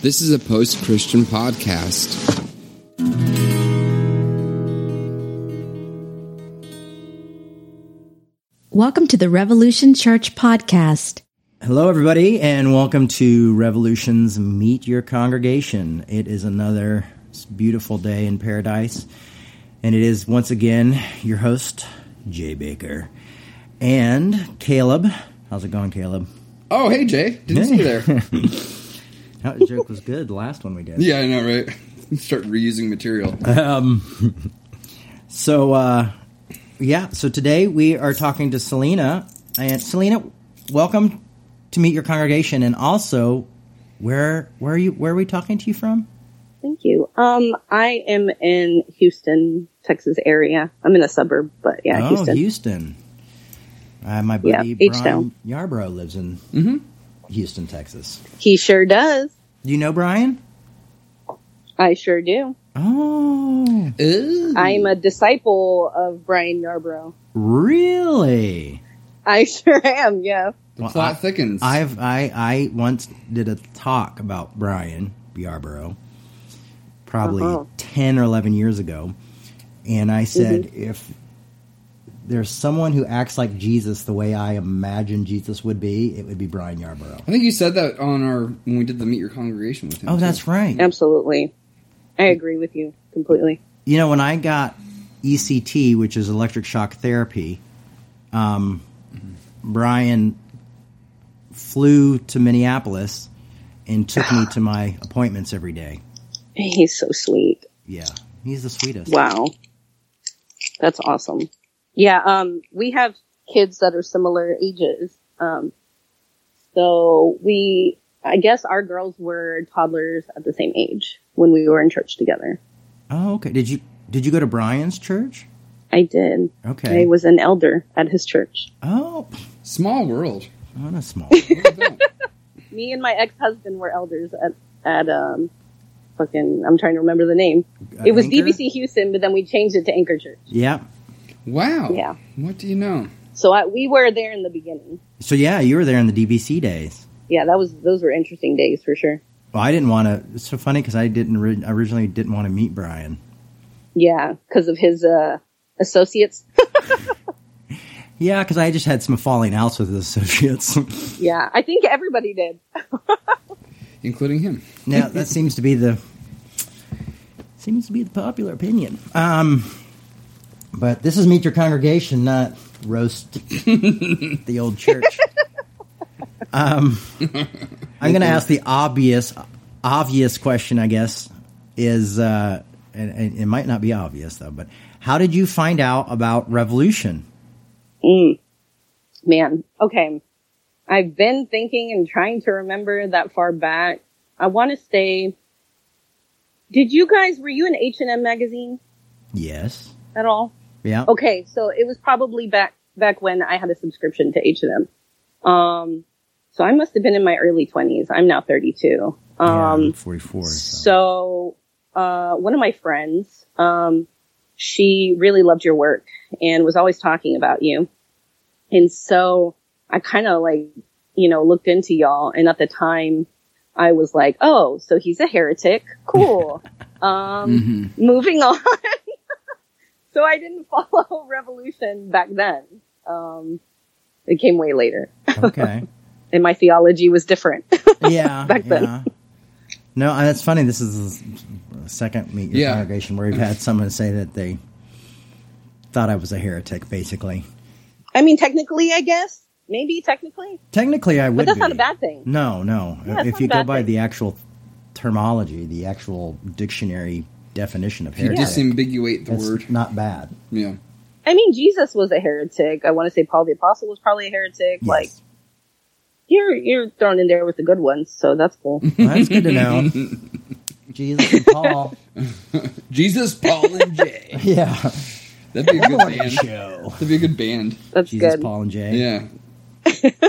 This is a post-Christian podcast. Welcome to the Revolution Church podcast. Hello, everybody, and welcome to Revolution's Meet Your Congregation. It is another beautiful day in paradise, and it is, once again, your host, Jay Baker, and Caleb. How's it going, Caleb? Oh, hey, Jay. Didn't see you there. That joke was good, the last one we did. Yeah, I know, right? Start reusing material. So today we are talking to Selena. And Selena, welcome to Meet Your Congregation. And also, where are we talking to you from? Thank you. I am in Houston, Texas area. I'm in a suburb, but yeah, Houston. Oh, Houston. My buddy Brian Yarbrough lives in Houston, Texas. He sure does. Do you know Brian? I sure do. Oh. Ooh. I'm a disciple of Brian Yarbrough. Really? I sure am, yeah. Well, the plot thickens. I once did a talk about Brian Yarbrough probably 10 or 11 years ago, and I said if there's someone who acts like Jesus the way I imagine Jesus would be, it would be Brian Yarbrough. I think you said that on when we did the Meet Your Congregation with him. Oh, that's right. Absolutely. I agree with you completely. You know, when I got ECT, which is electric shock therapy, Brian flew to Minneapolis and took me to my appointments every day. He's so sweet. Yeah, he's the sweetest. Wow. That's awesome. Yeah, we have kids that are similar ages. I guess our girls were toddlers at the same age when we were in church together. Oh, okay. Did you go to Brian's church? I did. Okay. I was an elder at his church. Oh, small world. Not a small world. Me and my ex-husband were elders at fucking, I'm trying to remember the name. It was Anchor? DBC Houston, but then we changed it to Anchor Church. Yeah. Wow. Yeah. What do you know? So we were there in the beginning. So yeah, you were there in the DBC days. Yeah, those were interesting days for sure. Well, I didn't want to. It's so funny because I originally didn't want to meet Brian. Yeah, because of his associates. Yeah, because I just had some falling outs with his associates. Yeah, I think everybody did, including him. Now that seems to be the popular opinion. But this is Meet Your Congregation, not roast the old church. I'm going to ask the obvious question, I guess, is, and it might not be obvious, though, but how did you find out about Revolution? Man, okay. I've been thinking and trying to remember that far back. I want to say, were you in H&M magazine? Yes. At all? Yeah. Okay, so it was probably back when I had a subscription to H&M. So I must have been in my early 20s. I'm now 32. I'm 44. So one of my friends, she really loved your work and was always talking about you. And so I kind of looked into y'all. And at the time I was like, oh, so he's a heretic. Cool. Moving on. So I didn't follow Revolution back then. It came way later. Okay. And my theology was different. Yeah. Back then. No, that's funny. This is the second Meet Your Congregation where we've had someone say that they thought I was a heretic, basically. I mean, technically, I guess. Maybe technically. Technically, I would be. But that's not a bad thing. No. Yeah, if you go by the actual terminology, the actual dictionary definition of heretic. You disambiguate the word. Not bad. Yeah. I mean, Jesus was a heretic. I want to say Paul the Apostle was probably a heretic. Yes. Like, you're thrown in there with the good ones, so that's cool. Well, that's good to know. Jesus and Paul. Jesus, Paul, and Jay. Yeah. That'd be a good band. That'd be a good band. That's Jesus, good. Jesus, Paul, and Jay. Yeah.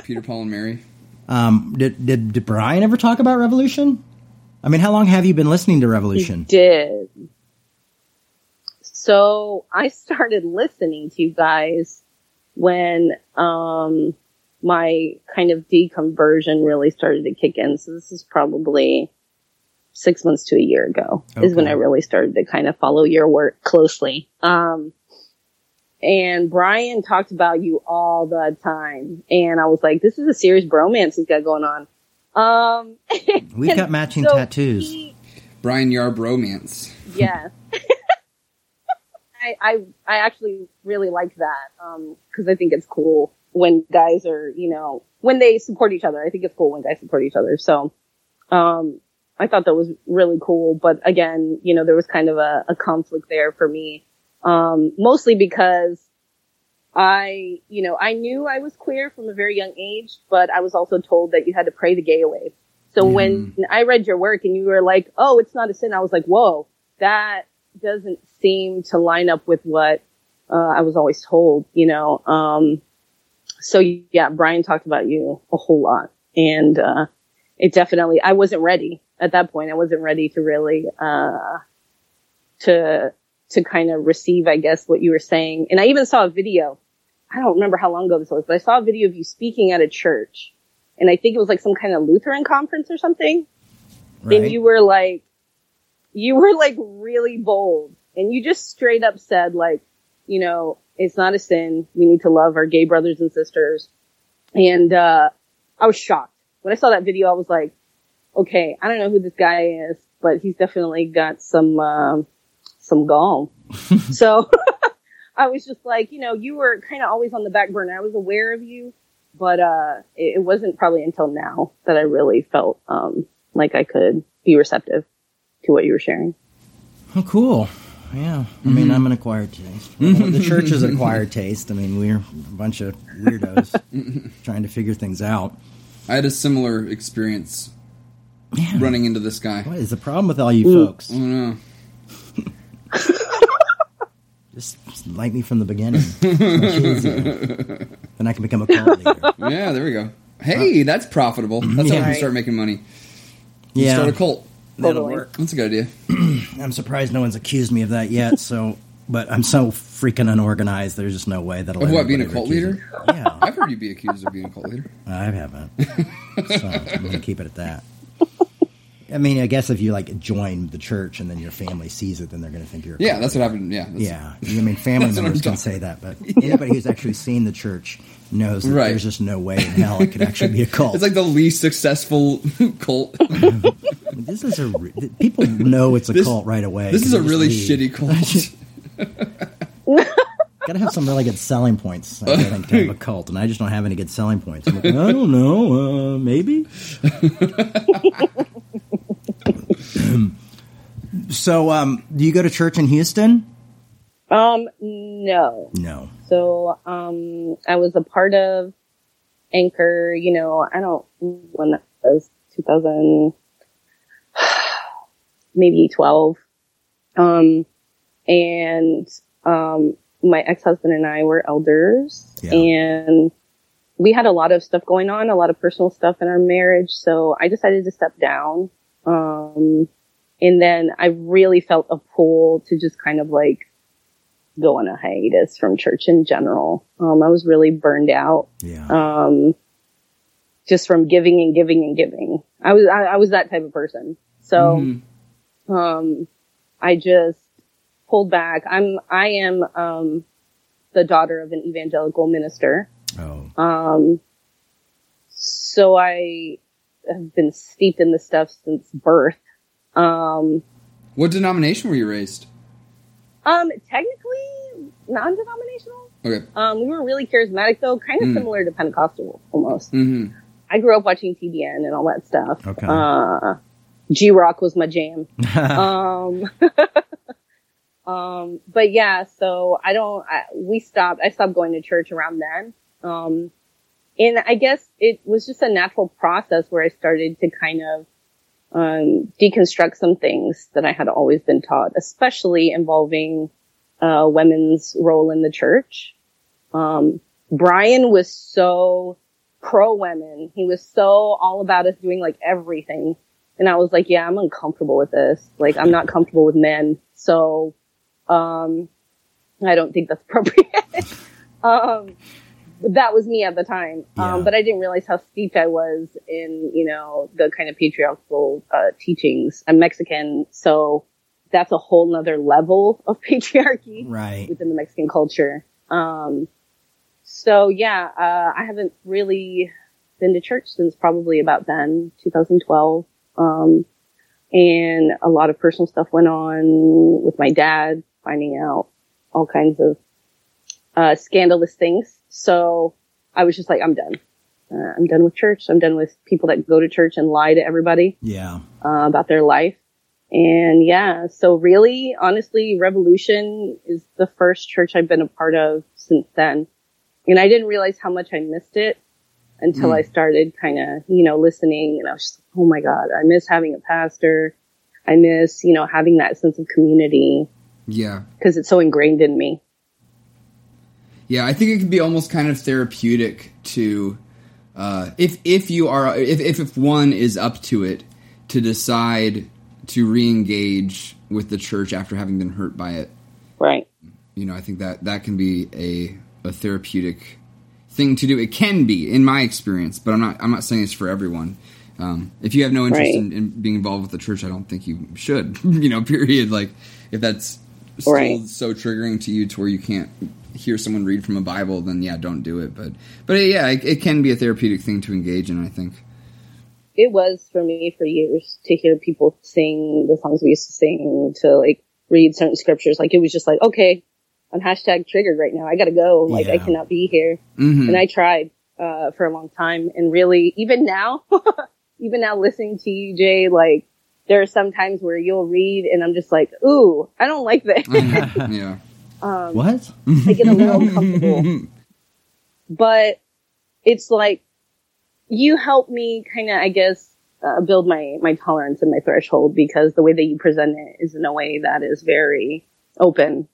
Peter, Paul, and Mary. Did Brian ever talk about Revolution? I mean, how long have you been listening to Revolution? He did. So I started listening to you guys when my kind of deconversion really started to kick in. So this is probably 6 months to a year ago is when I really started to kind of follow your work closely. And Brian talked about you all the time. And I was like, this is a serious bromance he's got going on. We've got matching tattoos. Brian Yarbrough. Yeah. I actually really like that. Cause I think it's cool when guys are, you know, when they support each other. I think it's cool when guys support each other. So, I thought that was really cool. But again, you know, there was kind of a conflict there for me. Mostly because I knew I was queer from a very young age, but I was also told that you had to pray the gay away. So when I read your work and you were like, oh, it's not a sin, I was like, whoa, that doesn't seem to line up with what I was always told, you know. So yeah, Brian talked about you a whole lot. And it definitely, I wasn't ready at that point. I wasn't ready to really to kind of receive, I guess, what you were saying. And I even saw a video. I don't remember how long ago this was, but I saw a video of you speaking at a church. And I think it was like some kind of Lutheran conference or something. Right. And you were like really bold. And you just straight up said, like, you know, it's not a sin. We need to love our gay brothers and sisters. And I was shocked. When I saw that video, I was like, okay, I don't know who this guy is, but he's definitely got some gall. So I was just like, you know, you were kind of always on the back burner. I was aware of you, but it wasn't probably until now that I really felt like I could be receptive to what you were sharing. Oh, cool. Yeah. I mean, I'm an acquired taste. Well, the church is an acquired taste. I mean, we're a bunch of weirdos trying to figure things out. I had a similar experience running into this guy. What is the problem with all you folks? I don't know. Just like me from the beginning. Then I can become a cult leader. Yeah, there we go. Hey, that's profitable. That's how we start making money. You start a cult. That'll work. That's a good idea. I'm surprised no one's accused me of that yet. So, but I'm so freaking unorganized. There's just no way that'll. Of what, being a cult leader? Yeah, I've heard you be accused of being a cult leader. I haven't. So I'm gonna keep it at that. I mean, I guess if you, like, join the church and then your family sees it, then they're going to think you're a cult leader. That's what happened. Yeah. I mean, family members can say that, but anybody who's actually seen the church knows that there's just no way in hell it could actually be a cult. It's like the least successful cult. This is people know it's a cult right away. This is a really shitty cult. Got to have some really good selling points, I think, to have a cult, and I just don't have any good selling points. I'm like, I don't know, maybe? So, do you go to church in Houston? No. So, I was a part of Anchor, you know, I don't know when that was, 2000, maybe 12. My ex-husband and I were elders and we had a lot of stuff going on, a lot of personal stuff in our marriage. So I decided to step down. And then I really felt a pull to just kind of like go on a hiatus from church in general. I was really burned out. Yeah. Just from giving and giving and giving. I was that type of person. So, I just pulled back. I am the daughter of an evangelical minister. Oh. So I have been steeped in this stuff since birth. What denomination were you raised? Technically non-denominational. Okay. We were really charismatic though, kind of similar to Pentecostal almost. Mm-hmm. I grew up watching TBN and all that stuff. Okay. G-Rock was my jam. But yeah, so I stopped going to church around then. And I guess it was just a natural process where I started to kind of deconstruct some things that I had always been taught, especially involving women's role in the church. Brian was so pro-women. He was so all about us doing like everything. And I was like, yeah, I'm uncomfortable with this. Like, I'm not comfortable with men. So I don't think that's appropriate. that was me at the time. Yeah. But I didn't realize how steeped I was in, you know, the kind of patriarchal teachings. I'm Mexican, so that's a whole nother level of patriarchy within the Mexican culture. So yeah, I haven't really been to church since probably about then, 2012. And a lot of personal stuff went on with my dad, finding out all kinds of scandalous things. So I was just like, I'm done. I'm done with church. I'm done with people that go to church and lie to everybody about their life. And yeah, so really, honestly, Revolution is the first church I've been a part of since then. And I didn't realize how much I missed it until I started kind of, you know, listening. And I was just like, oh my God, I miss having a pastor. I miss, you know, having that sense of community. Yeah. Because it's so ingrained in me. Yeah, I think it can be almost kind of therapeutic to, if one is up to it, to decide to re-engage with the church after having been hurt by it. Right. You know, I think that can be a therapeutic thing to do. It can be, in my experience, but I'm not saying it's for everyone. If you have no interest in being involved with the church, I don't think you should. You know, period. Like, if that's still so triggering to you to where you can't hear someone read from a Bible, then yeah, don't do it. But yeah, it can be a therapeutic thing to engage in, I think. It was for me for years to hear people sing the songs we used to sing, to like read certain scriptures. Like, it was just like, okay, I'm hashtag triggered right now. I gotta go. Like, I cannot be here. Mm-hmm. And I tried, for a long time. And really, even now listening to you, Jay, like, there are some times where you'll read and I'm just like, ooh, I don't like this. Yeah. What? I get a little uncomfortable. But it's like, you help me kind of, I guess, build my tolerance and my threshold, because the way that you present it is in a way that is very open.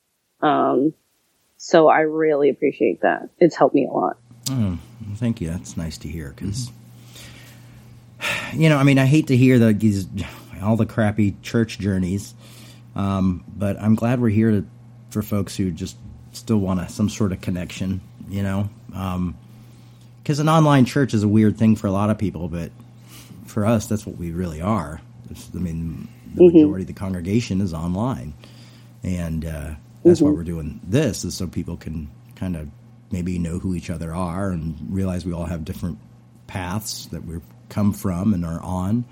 So I really appreciate that. It's helped me a lot. Oh, thank you. That's nice to hear, because, you know, I mean, I hate to hear all the crappy church journeys, but I'm glad we're here for folks who just still want some sort of connection, you know? Because an online church is a weird thing for a lot of people, but for us, that's what we really are. I mean, the majority of the congregation is online, and that's why we're doing this, is so people can kind of maybe know who each other are and realize we all have different paths that we've come from and are on.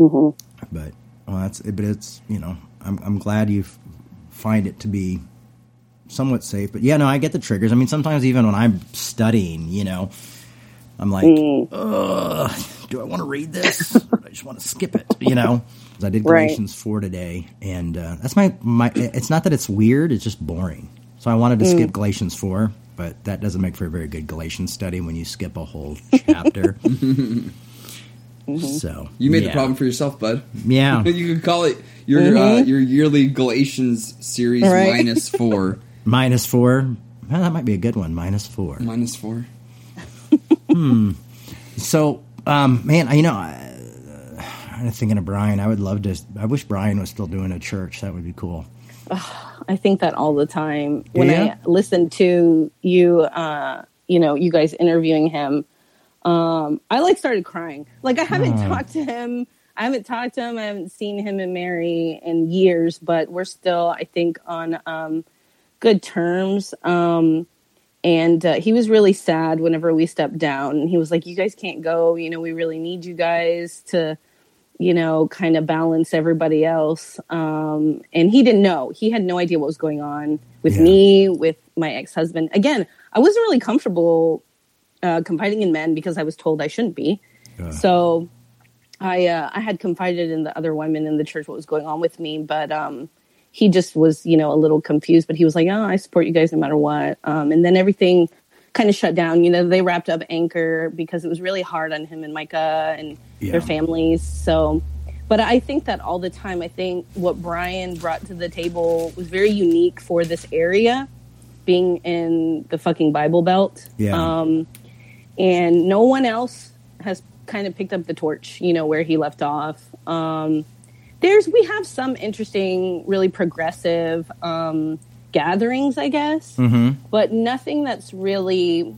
But it's, you know, I'm glad you find it to be somewhat safe. But yeah, no, I get the triggers. I mean, sometimes even when I'm studying, you know, I'm like, do I want to read this? I just want to skip it, you know. I did Galatians 4 today, and that's my. It's not that it's weird; it's just boring. So I wanted to skip Galatians 4, but that doesn't make for a very good Galatians study when you skip a whole chapter. So you made the problem for yourself, bud. Yeah, you could call it your your yearly Galatians series minus 4. Minus 4. Well, that might be a good one. Minus 4. Minus 4. So, man, you know. I'm thinking of Brian. I would love to. I wish Brian was still doing a church. That would be cool. Oh, I think that all the time. When I listen to you, you know, you guys interviewing him, I started crying. Like, I haven't talked to him. I haven't seen him and Mary in years, but we're still, I think, on good terms. And he was really sad whenever we stepped down. And he was like, you guys can't go. You know, we really need you guys to, you know, kind of balance everybody else. And he didn't know. He had no idea what was going on with me, with my ex-husband. Again, I wasn't really comfortable confiding in men because I was told I shouldn't be. So I had confided in the other women in the church what was going on with me. But he just was, you know, a little confused. But he was like, oh, I support you guys no matter what. And then everything kind of shut down. You know, they wrapped up Anchor because it was really hard on him and Micah and their families. So, but I think that all the time. I think what Brian brought to the table was very unique for this area, being in the fucking Bible Belt. And no one else has kind of picked up the torch, you know, where he left off. We have some interesting, really progressive gatherings, I guess, but nothing that's really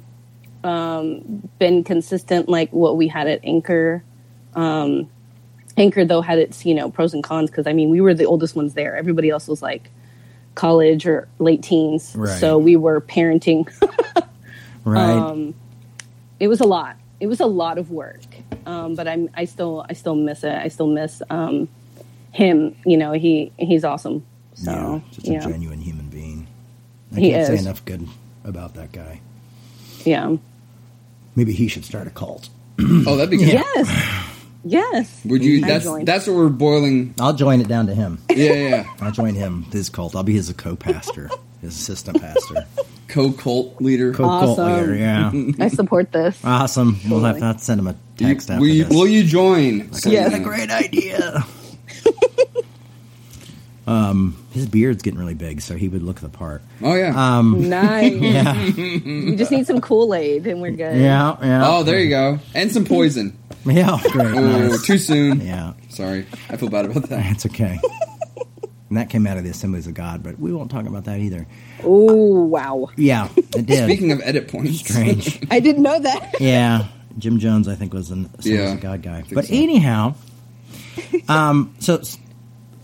been consistent like what we had at Anchor. Anchor, though, had its, you know, pros and cons because, I mean, we were the oldest ones there. Everybody else was like college or late teens. Right. So we were parenting. Right. It was a lot. It was a lot of work. But I still miss it. I still miss him. You know, he's awesome. So, yeah, just a genuine human being. I can't say enough good about that guy. Yeah. Maybe he should start a cult. Oh, that'd be good. Yes. Yes. Would you? That's what we're boiling. I'll join it down to him. Yeah. I'll join him, his cult. I'll be his co-pastor, his assistant pastor. Co-cult leader. Co-cult leader, yeah. I support this. Awesome. Totally. We'll have to send him a text after this. Will you join? That's a great idea. His beard's getting really big, so he would look the part. Oh, yeah. Nice. Yeah. You just need some Kool-Aid, and we're good. Yeah, yeah. Oh, there you go. And some poison. Yeah, great. Nice. Too soon. Yeah. Sorry. I feel bad about that. It's okay. And that came out of the Assemblies of God, but we won't talk about that either. Oh, wow. Yeah, it did. Speaking of edit points. Strange. I didn't know that. Yeah. Jim Jones, I think, was an Assemblies of God guy. But anyhow,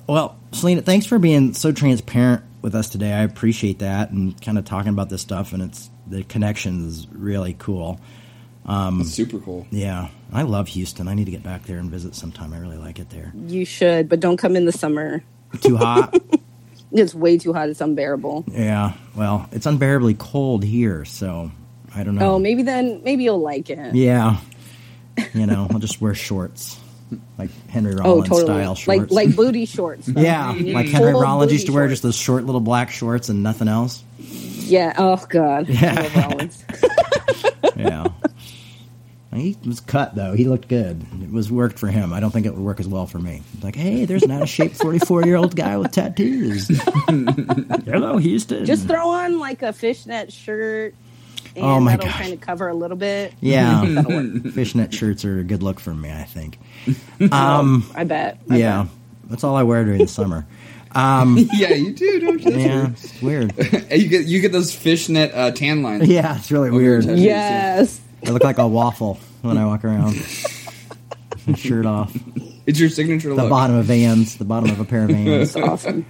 well, Selena, thanks for being so transparent with us today. I appreciate that and kind of talking about this stuff, and it's the connection is really cool. It's super cool. Yeah. I love Houston. I need to get back there and visit sometime. I really like it there. You should, but don't come in the summer. Too hot? It's way too hot. It's unbearable. Yeah. Well, it's unbearably cold here, so I don't know. Oh, maybe you'll like it. Yeah. You know, I'll just wear shorts. Like Henry Rollins style shorts. Like booty shorts. Though. Yeah, like Henry Rollins used to wear just those short little black shorts and nothing else. Yeah, oh God. Yeah. I love Rollins. Yeah. He was cut, though. He looked good. It was worked for him. I don't think it would work as well for me. Like, hey, there's an out-of-shape 44-year-old guy with tattoos. Hello, Houston. Just throw on, like, a fishnet shirt, and that'll kind of cover a little bit. Yeah. Fishnet shirts are a good look for me, I think. I bet. I bet. That's all I wear during the summer. Yeah, you do, don't you? Yeah, it's weird. You get those fishnet tan lines. Yeah, it's really weird. Yes. I look like a waffle when I walk around. Shirt off. It's your signature look. The bottom of a pair of Vans. Awesome.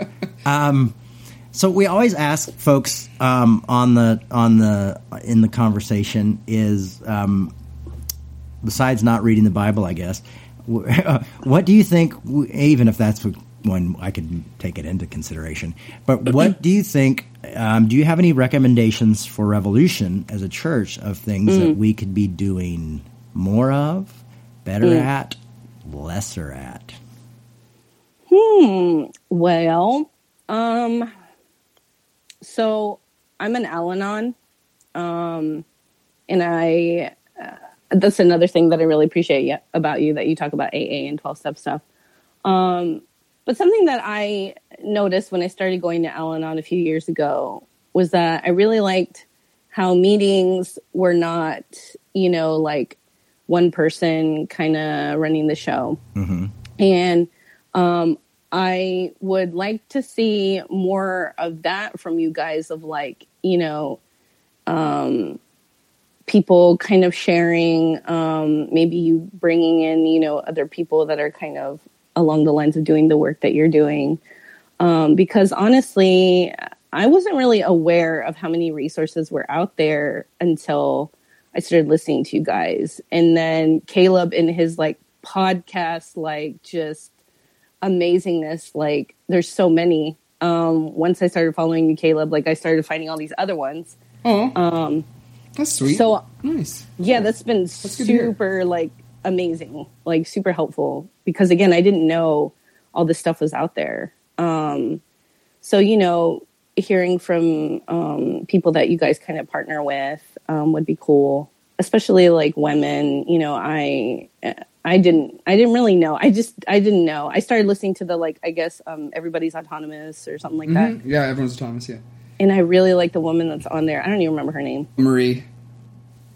So we always ask folks in the conversation is besides not reading the Bible, I guess. What do you think? Even if that's one, I could take it into consideration. But what do you think? Do you have any recommendations for Revolution as a church of things that we could be doing more of, better at, lesser at? Well, so I'm an Al-Anon, and that's another thing that I really appreciate about you, that you talk about AA and 12-step stuff. But something that I noticed when I started going to Al-Anon a few years ago was that I really liked how meetings were not, you know, like one person kind of running the show. Mm-hmm. And I would like to see more of that from you guys, of like, you know, people kind of sharing, maybe you bringing in, you know, other people that are kind of along the lines of doing the work that you're doing. Because honestly, I wasn't really aware of how many resources were out there until I started listening to you guys. And then Caleb in his like podcast, like just amazingness, like there's so many. Once I started following you, Caleb, like I started finding all these other ones. Oh, that's sweet. So nice. Yeah, that's super like amazing, like super helpful. Because again, I didn't know all this stuff was out there. So, you know, hearing from people that you guys kind of partner with would be cool, especially like women. You know, I didn't really know. I didn't know. I started listening to the, like, I guess Everyone's Autonomous or something like that. Yeah, Everyone's Autonomous. Yeah. And I really like the woman that's on there. I don't even remember her name. Marie.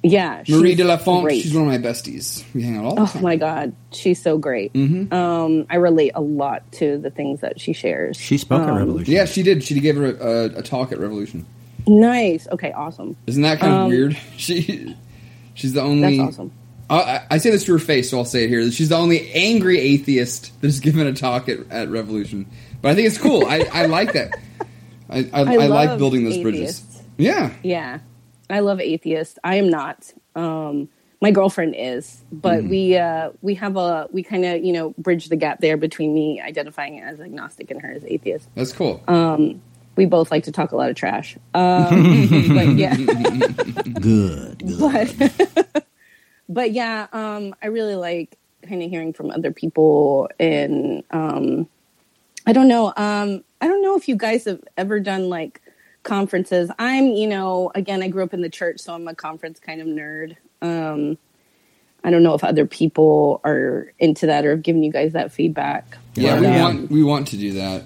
Yeah. Marie De La Font, she's one of my besties. We hang out all the time. Oh, my God. She's so great. Mm-hmm. I relate a lot to the things that she shares. She spoke at Revolution. Yeah, she did. She gave her a talk at Revolution. Nice. Okay, awesome. Isn't that kind of weird? She's the only... That's awesome. I say this to her face, so I'll say it here. She's the only angry atheist that's given a talk at Revolution. But I think it's cool. I like that. I like building those atheists. Bridges. Yeah. Yeah. I love atheists. I am not. My girlfriend is, but we have we kind of, bridge the gap there between me identifying as agnostic and her as atheist. That's cool. We both like to talk a lot of trash. But yeah. Good. But yeah, I really like kind of hearing from other people, and I don't know if you guys have ever done like conferences. I'm, again, I grew up in the church, so I'm a conference kind of nerd. I don't know if other people are into that or have given you guys that feedback. Yeah, but, we want to do that.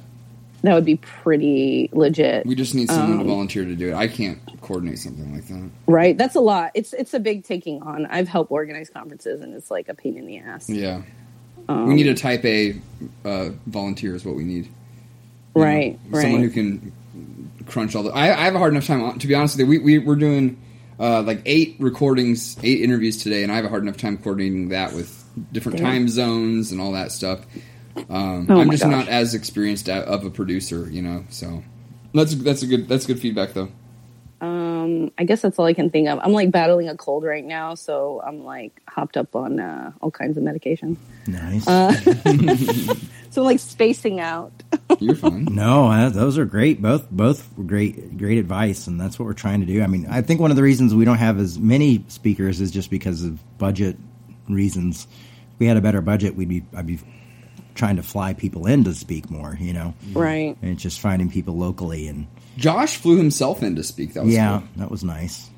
That would be pretty legit. We just need someone to volunteer to do it. I can't coordinate something like that. Right. That's a lot. It's a big taking on. I've helped organize conferences, and it's like a pain in the ass. Yeah. We need a type A volunteer is what we need. Right. Someone who can crunch all the... I have a hard enough time, to be honest with you. We're doing like 8 recordings, 8 interviews today, and I have a hard enough time coordinating that with different time zones and all that stuff. I'm just not as experienced of a producer, so that's good feedback though. I guess that's all I can think of. I'm like battling a cold right now, so I'm like hopped up on all kinds of medication. Nice. So I'm like spacing out. You're fine. No, those are great. Both great advice, and that's what we're trying to do. I mean, I think one of the reasons we don't have as many speakers is just because of budget reasons. If we had a better budget, I'd be trying to fly people in to speak more, Right. And just finding people locally. And Josh flew himself in to speak. That was cool. That was nice.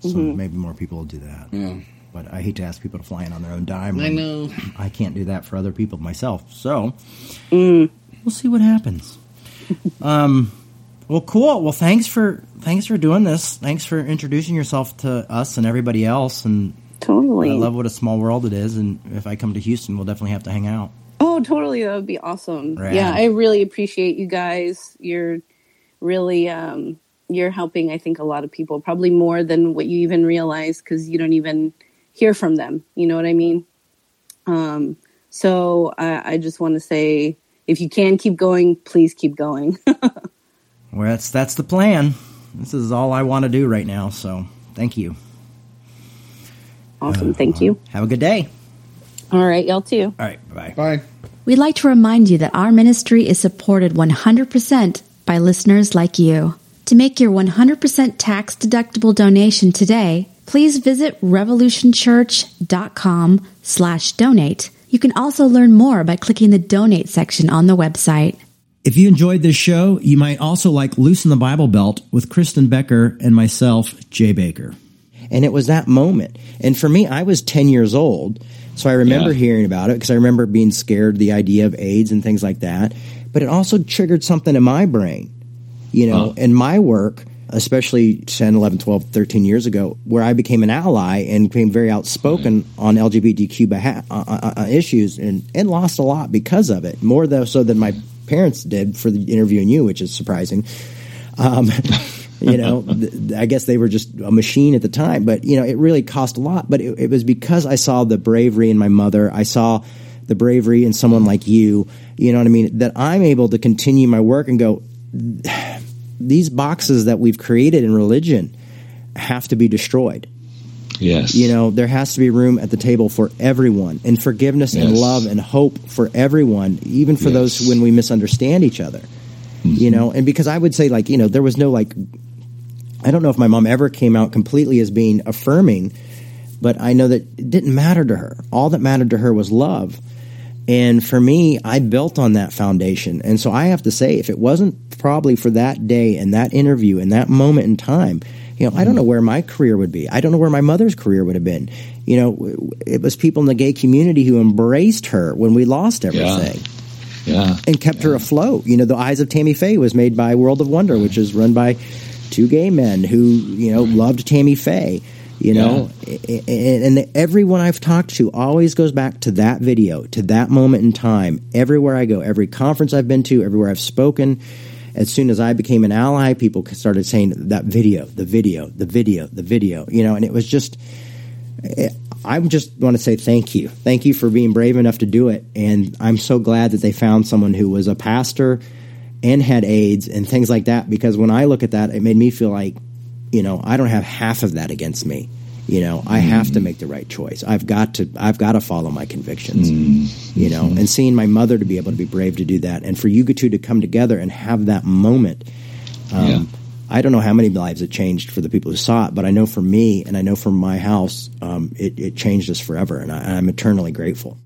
So maybe more people will do that. Yeah. But I hate to ask people to fly in on their own dime. I know. I can't do that for other people myself. So we'll see what happens. Well, cool. Well, thanks for doing this. Thanks for introducing yourself to us and everybody else. And totally. I love what a small world it is. And if I come to Houston, we'll definitely have to hang out. Oh, totally. That would be awesome. Right. Yeah, I really appreciate you guys. You're really, you're helping, I think, a lot of people, probably more than what you even realize, because you don't even hear from them. You know what I mean? So I just want to say, if you can keep going, please keep going. Well, that's the plan. This is all I want to do right now. So thank you. Awesome. Thank you. Have a good day. All right, y'all too. All right, bye-bye. Bye. We'd like to remind you that our ministry is supported 100% by listeners like you. To make your 100% tax-deductible donation today, please visit revolutionchurch.com/donate. You can also learn more by clicking the Donate section on the website. If you enjoyed this show, you might also like Loosen the Bible Belt with Kristen Becker and myself, Jay Baker. And it was that moment. And for me, I was 10 years old. So I remember hearing about it because I remember being scared, the idea of AIDS and things like that. But it also triggered something in my brain, in my work, especially 10, 11, 12, 13 years ago, where I became an ally and became very outspoken on LGBTQ issues and lost a lot because of it, more though so than my parents did for the interviewing you, which is surprising. I guess they were just a machine at the time, but, it really cost a lot. But it was because I saw the bravery in my mother. I saw the bravery in someone like you, you know what I mean, that I'm able to continue my work and go, these boxes that we've created in religion have to be destroyed. Yes. There has to be room at the table for everyone, and forgiveness and love and hope for everyone, even for those when we misunderstand each other. And because I would say there was no I don't know if my mom ever came out completely as being affirming, but I know that it didn't matter to her. All that mattered to her was love. And for me, I built on that foundation. And so I have to say, if it wasn't probably for that day and that interview and that moment in time, I don't know where my career would be. I don't know where my mother's career would have been. It was people in the gay community who embraced her when we lost everything. Yeah. Yeah, and kept her afloat. The Eyes of Tammy Faye was made by World of Wonder, which is run by 2 gay men who loved Tammy Faye. you know? Yeah. And everyone I've talked to always goes back to that video, to that moment in time. Everywhere I go, every conference I've been to, everywhere I've spoken, as soon as I became an ally, people started saying that video, the video, the video, the video, you know, and it was just, I just want to say thank you. Thank you for being brave enough to do it. And I'm so glad that they found someone who was a pastor and had AIDS and things like that, because when I look at that, it made me feel like, you know, I don't have half of that against me. You know, I have to make the right choice. I've got to follow my convictions, you know, and seeing my mother to be able to be brave to do that. And for you two to come together and have that moment. I don't know how many lives it changed for the people who saw it, but I know for me and I know for my house, it changed us forever. And I'm eternally grateful.